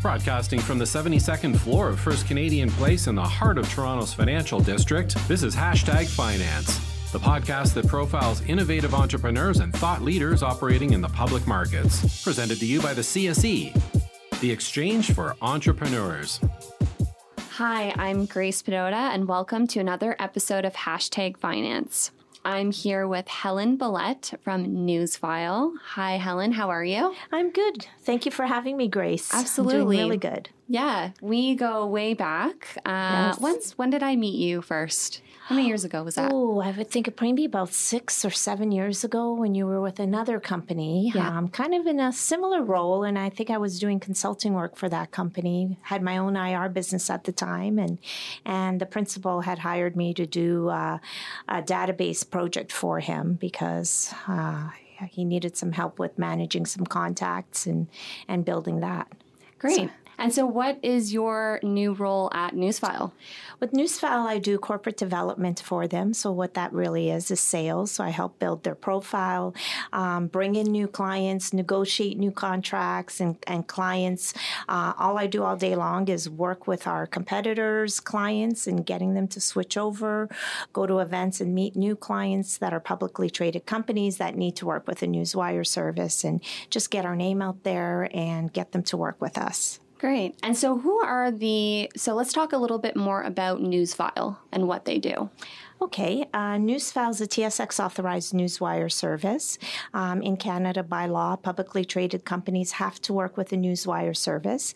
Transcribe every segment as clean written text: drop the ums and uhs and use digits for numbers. Broadcasting from the 72nd floor of First Canadian Place in the heart of Toronto's financial district, this is #Finance, the podcast that profiles innovative entrepreneurs and thought leaders operating in the public markets. Presented to you by the CSE, the Exchange for Entrepreneurs. Hi, I'm Grace Pedota, and welcome to another episode of #Finance. I'm here with Helen Bilhete from Newsfile. Hi, Helen. How are you? I'm good. Thank you for having me, Grace. Absolutely. I'm doing really good. Yeah. We go way back. Yes. When did I meet you first? How many years ago was that? Oh, I would think it probably be about 6 or 7 years ago when you were with another company. Yeah. Kind of in a similar role, and I think I was doing consulting work for that company. Had my own IR business at the time, and the principal had hired me to do a database project for him because he needed some help with managing some contacts and building that. Great. So what is your new role at Newsfile? With Newsfile, I do corporate development for them. So what that really is sales. So I help build their profile, bring in new clients, negotiate new contracts and clients. All I do all day long is work with our competitors, clients, and getting them to switch over, go to events and meet new clients that are publicly traded companies that need to work with a newswire service and just get our name out there and get them to work with us. Great. And so so let's talk a little bit more about Newsfile and what they do. Okay. Newsfile is a TSX-authorized newswire service. In Canada, by law, publicly traded companies have to work with a newswire service.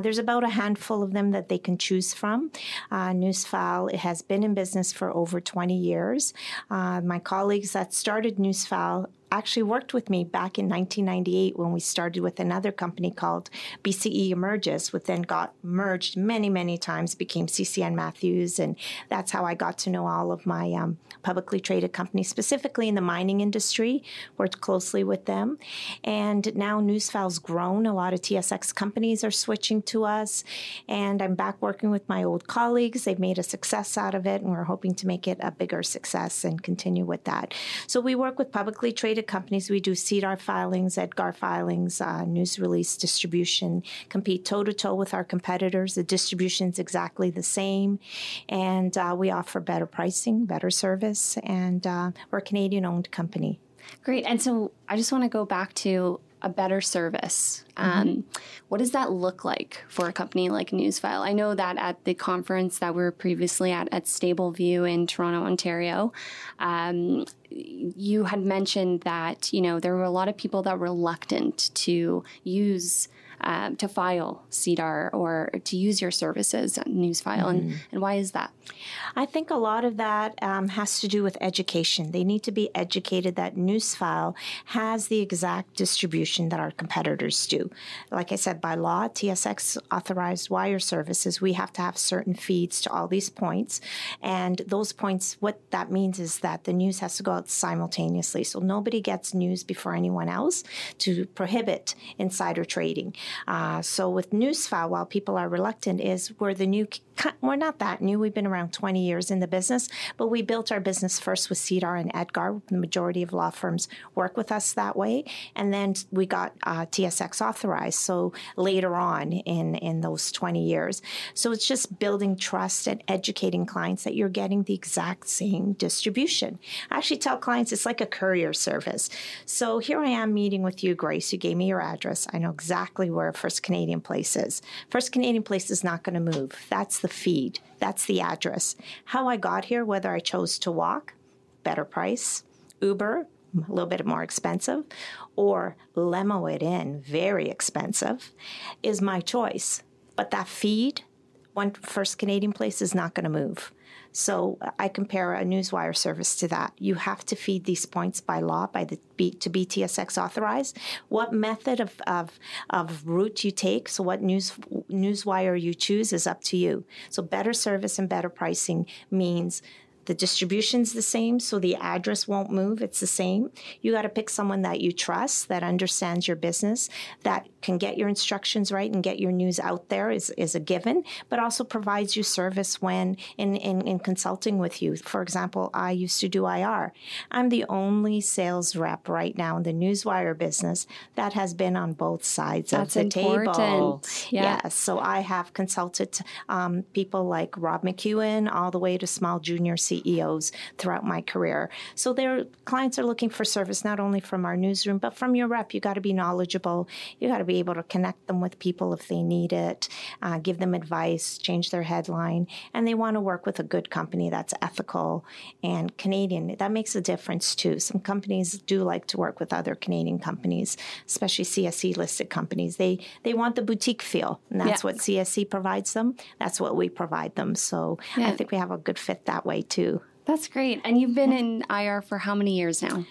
There's about a handful of them that they can choose from. Newsfile has been in business for over 20 years. My colleagues that started Newsfile actually worked with me back in 1998 when we started with another company called BCE Emerges, which then got merged many, many times, became CCN Matthews, and that's how I got to know all of my publicly traded companies, specifically in the mining industry, worked closely with them. And now Newsfile's grown. A lot of TSX companies are switching to us, and I'm back working with my old colleagues. They've made a success out of it, and we're hoping to make it a bigger success and continue with that. So we work with publicly traded companies. We do CEDAR filings, Edgar filings, news release distribution, compete toe-to-toe with our competitors. The distribution's exactly the same, and we offer better pricing, better service, and we're a Canadian-owned company. Great. And so I just want to go back to a better service. What does that look like for a company like Newsfile? I know that at the conference that we were previously at Stableview in Toronto, Ontario, you had mentioned that, there were a lot of people that were reluctant to use to file CEDAR or to use your services at Newsfile. And why is that? I think a lot of that has to do with education. They need to be educated that Newsfile has the exact distribution that our competitors do. Like I said, by law, TSX authorized wire services, we have to have certain feeds to all these points. And those points, what that means is that the news has to go out simultaneously. So nobody gets news before anyone else to prohibit insider trading. So with Newsfile, while people are reluctant, we're not that new. We've been around 20 years in the business, but we built our business first with CEDAR and Edgar. The majority of law firms work with us that way. And then we got TSX authorized, so later on in those 20 years. So it's just building trust and educating clients that you're getting the exact same distribution. I actually tell clients it's like a courier service. So here I am meeting with you, Grace. You gave me your address. I know exactly where First Canadian Place is. First Canadian Place is not going to move. That's the feed. That's the address. How I got here, whether I chose to walk, better price, Uber, a little bit more expensive, or lemo it in, very expensive, is my choice. But that feed, one First Canadian Place is not going to move. So I compare a newswire service to that. You have to feed these points by law, to be TSX authorized. What method of route you take, so what newswire you choose is up to you. So better service and better pricing means The distribution's the same, so the address won't move. It's the same. You got to pick someone that you trust, that understands your business, that can get your instructions right and get your news out there is a given, but also provides you service when in consulting with you. For example, I used to do IR. I'm the only sales rep right now in the newswire business that has been on both sides of the table. Yeah. Yes. So I have consulted people like Rob McEwen all the way to small junior CEOs throughout my career. So their clients are looking for service not only from our newsroom, but from your rep. You got to be knowledgeable. You got to be able to connect them with people if they need it, give them advice, change their headline. And they want to work with a good company that's ethical and Canadian. That makes a difference too. Some companies do like to work with other Canadian companies, especially CSE listed companies. They want the boutique feel, and that's what CSE provides them. That's what we provide them. So I think we have a good fit that way too. That's great. And you've been in IR for how many years now?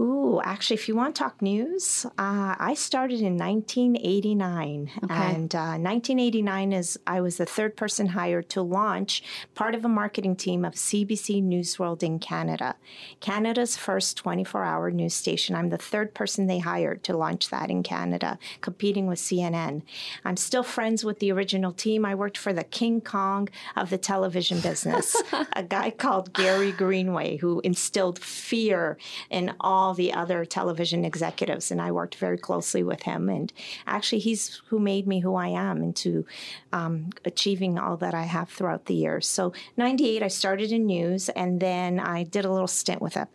Ooh, actually, if you want to talk news, I started in 1989. Okay. And 1989 I was the third person hired to launch part of a marketing team of CBC Newsworld in Canada. Canada's first 24-hour news station. I'm the third person they hired to launch that in Canada, competing with CNN. I'm still friends with the original team. I worked for the King Kong of the television business, a guy called Gary Greenway, who instilled fear in all the other television executives, and I worked very closely with him. And actually, he's who made me who I am into achieving all that I have throughout the years. So 98, I started in news, and then I did a little stint with a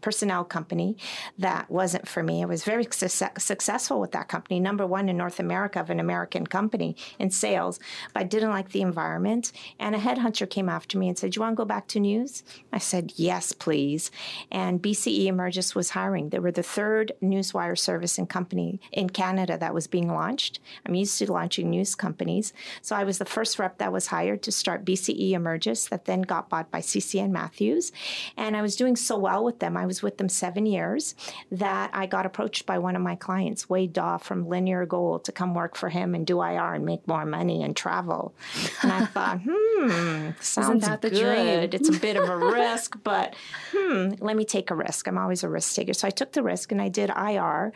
personnel company that wasn't for me. I was very successful with that company, number one in North America of an American company in sales, but I didn't like the environment. And a headhunter came after me and said, "You want to go back to news?" I said, "Yes, please." And BCE Emerges was hiring. They were the third newswire service and company in Canada that was being launched. I'm used to launching news companies. So I was the first rep that was hired to start BCE Emerges, that then got bought by CCN Matthews. And I was doing so well with them. I was with them 7 years that I got approached by one of my clients, Wade Daw from Linear Gold, to come work for him and do IR and make more money and travel. And I thought, sounds good. Dream? It's a bit of a risk, but let me take a risk. I'm always a risk taker. So I took the risk and I did IR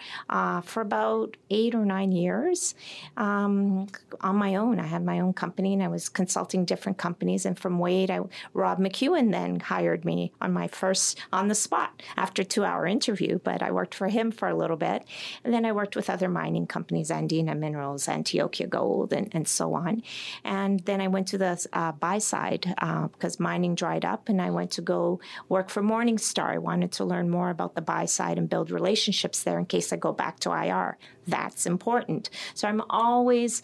for about 8 or 9 years on my own. I had my own company and I was consulting different companies. And from Wade, Rob McEwen then hired me on my first on the spot after a 2-hour interview, but I worked for him for a little bit. And then I worked with other mining companies, Andina Minerals, Antioquia Gold, and so on. And then I went to the buy side because mining dried up, and I went to go work for Morningstar. I wanted to learn more about the buy side and build relationships there in case I go back to IR. That's important. So I'm always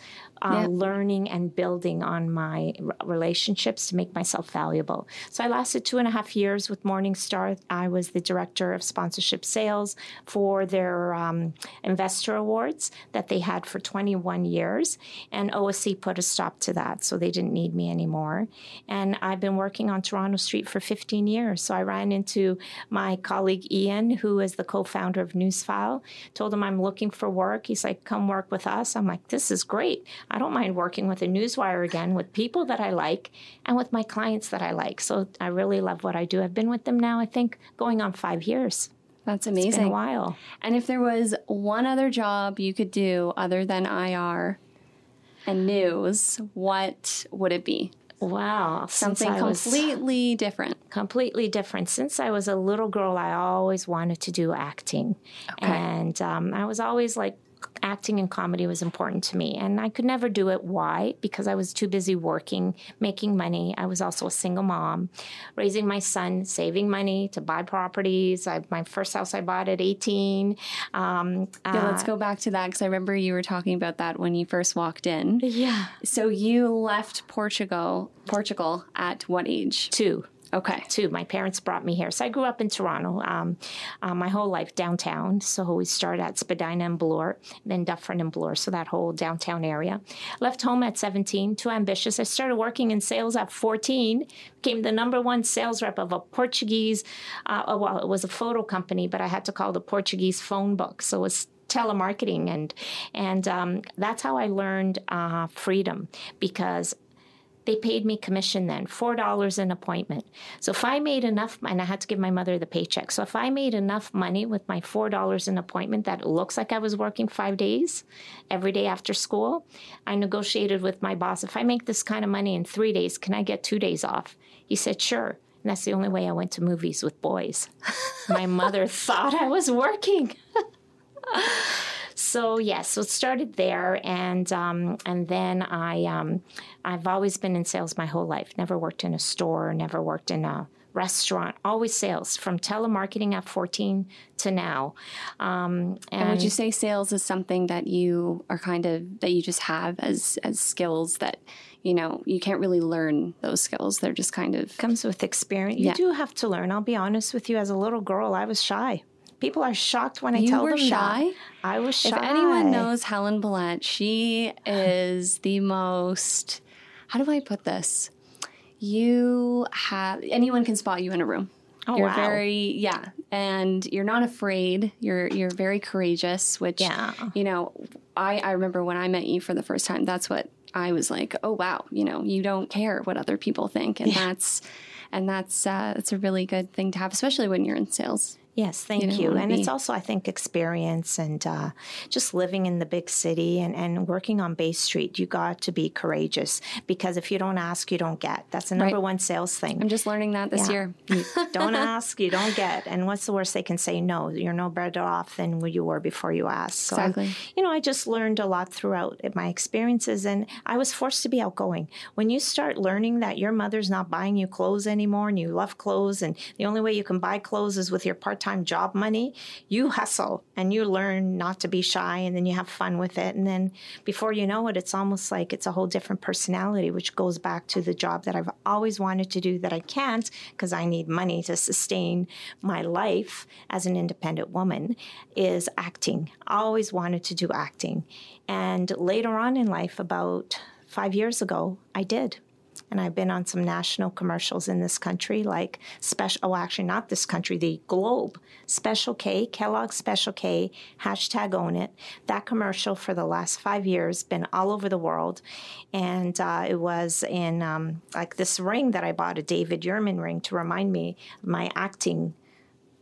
learning and building on my relationships to make myself valuable. So I lasted 2.5 years with Morningstar. I was the director of sponsorship sales for their investor awards that they had for 21 years. And OSC put a stop to that, so they didn't need me anymore. And I've been working on Toronto Street for 15 years. So I ran into my colleague Ian, who is the co-founder of Newsfile, told him I'm looking for work. He's like, "Come work with us." I'm like, "This is great. I don't mind working with a newswire again, with people that I like and with my clients that I like." So I really love what I do. I've been with them now, I think, going on 5 years. That's amazing. It's been a while. And if there was one other job you could do other than IR and news, what would it be? Wow. Something completely different. Completely different. Since I was a little girl, I always wanted to do acting. Okay. And I was always like, acting and comedy was important to me. And I could never do it. Why? Because I was too busy working, making money. I was also a single mom, raising my son, saving money to buy properties. My first house I bought at 18. Let's go back to that, because I remember you were talking about that when you first walked in. Yeah. So you left Portugal at what age? 2. Okay. 2. My parents brought me here. So I grew up in Toronto my whole life, downtown. So we started at Spadina and Bloor, then Dufferin and Bloor. So that whole downtown area. Left home at 17, too ambitious. I started working in sales at 14, became the number one sales rep of a Portuguese, it was a photo company, but I had to call the Portuguese phone book. So it was telemarketing. And that's how I learned freedom, because they paid me commission then, $4 an appointment. So if I made enough, and I had to give my mother the paycheck. So if I made enough money with my $4 an appointment that looks like I was working 5 days every day after school, I negotiated with my boss, if I make this kind of money in 3 days, can I get 2 days off? He said, sure. And that's the only way I went to movies with boys. My mother thought I was working. So yes, so it started there, and then I've always been in sales my whole life. Never worked in a store, never worked in a restaurant. Always sales, from telemarketing at 14 to now. And would you say sales is something that you are kind of that you just have as skills that, you know, you can't really learn those skills? They're just kind of comes with experience. You do have to learn. I'll be honest with you. As a little girl, I was shy. People are shocked when I tell them that. You were shy? I was shy. If anyone knows Helen Bilhete, she is the most, how do I put this? You have, anyone can spot you in a room. Oh, you're wow. Very, and you're not afraid. You're very courageous, which, you know, I remember when I met you for the first time, that's what I was like, oh, wow, you know, you don't care what other people think. And that's a really good thing to have, especially when you're in sales. Yes, thank you. And it's also, I think, experience and just living in the big city and working on Bay Street. You got to be courageous because if you don't ask, you don't get. That's the number one sales thing. I'm just learning that this year. You don't ask, you don't get. And what's the worst they can say? No, you're no better off than you were before you asked. So, exactly. You know, I just learned a lot throughout my experiences, and I was forced to be outgoing. When you start learning that your mother's not buying you clothes anymore and you love clothes and the only way you can buy clothes is with your part-time job money, you hustle and you learn not to be shy, and then you have fun with it, and then before you know it, it's almost like it's a whole different personality, which goes back to the job that I've always wanted to do that I can't because I need money to sustain my life as an independent woman, is acting. I always wanted to do acting, and later on in life, about 5 years ago, I did. And I've been on some national commercials in this country, like the globe, Special K, Kellogg Special K, #OwnIt. That commercial for the last 5 years been all over the world. And it was in like this ring that I bought, a David Yurman ring, to remind me of my acting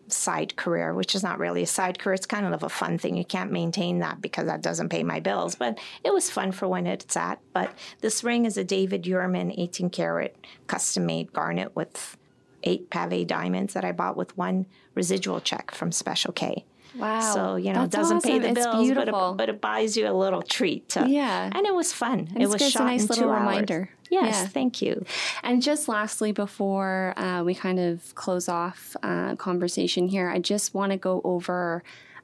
side career, which is not really a side career. It's kind of a fun thing. You can't maintain that because that doesn't pay my bills, but it was fun for when it's at. But this ring is a David Yurman 18-karat custom-made garnet with 8 pavé diamonds that I bought with one residual check from Special K. Wow. So, you know, it doesn't pay the bills, but it buys you a little treat. And it was fun. It was shot in 2 hours. It's a nice little reminder. Yes, thank you. And just lastly, before we kind of close off conversation here, I just want to go over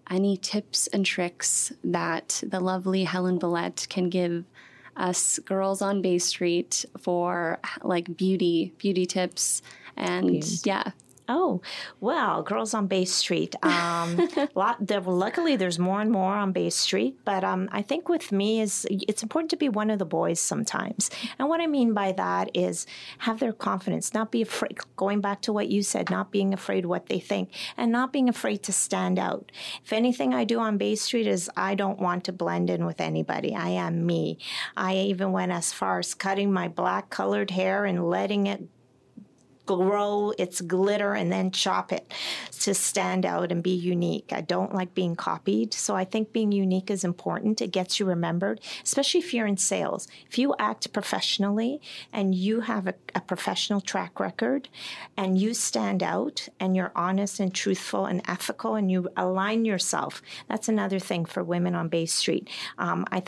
any tips and tricks that the lovely Helen Bilhete can give us girls on Bay Street for like beauty tips and Oh, well, girls on Bay Street. Luckily, there's more and more on Bay Street. But I think with me is it's important to be one of the boys sometimes. And what I mean by that is have their confidence, not be afraid. Going back to what you said, not being afraid what they think and not being afraid to stand out. If anything I do on Bay Street is I don't want to blend in with anybody. I am me. I even went as far as cutting my black colored hair and letting it grow its glitter and then chop it to stand out and be unique. I don't like being copied. So I think being unique is important. It gets you remembered, especially if you're in sales. If you act professionally and you have a professional track record and you stand out and you're honest and truthful and ethical and you align yourself, that's another thing for women on Bay Street.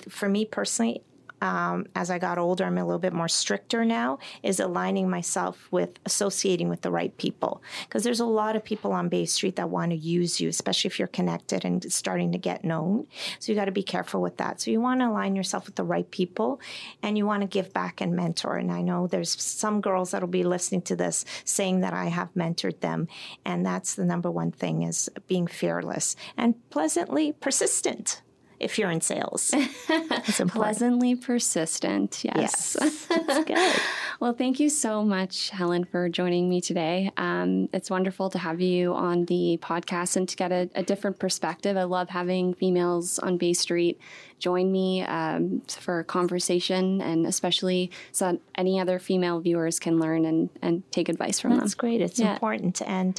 For me personally, as I got older, I'm a little bit more stricter now, is aligning myself with associating with the right people. Because there's a lot of people on Bay Street that want to use you, especially if you're connected and starting to get known. So you got to be careful with that. So you want to align yourself with the right people and you want to give back and mentor. And I know there's some girls that'll be listening to this saying that I have mentored them. And that's the number one thing, is being fearless and pleasantly persistent. if you're in sales. Pleasantly persistent. Yes. That's good. Well, thank you so much, Helen, for joining me today. It's wonderful to have you on the podcast and to get a different perspective. I love having females on Bay Street join me for a conversation, and especially so any other female viewers can learn and take advice from them. That's great. It's important. And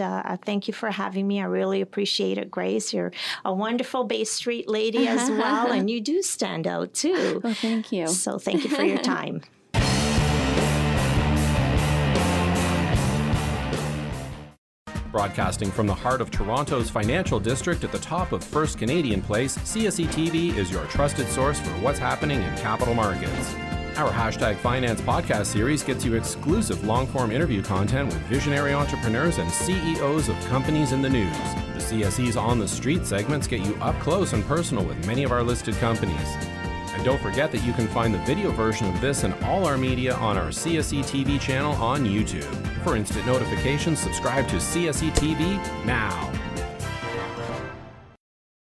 thank you for having me. I really appreciate it, Grace. You're a wonderful Bay Street lady as well, and you do stand out too. Well, thank you. So thank you for your time. Broadcasting from the heart of Toronto's financial district at the top of First Canadian Place, CSE TV is your trusted source for what's happening in capital markets. Our Hashtag Finance podcast series gets you exclusive long-form interview content with visionary entrepreneurs and CEOs of companies in the news. The CSE's On the Street segments get you up close and personal with many of our listed companies. And don't forget that you can find the video version of this and all our media on our CSE TV channel on YouTube. For instant notifications, subscribe to CSE TV now.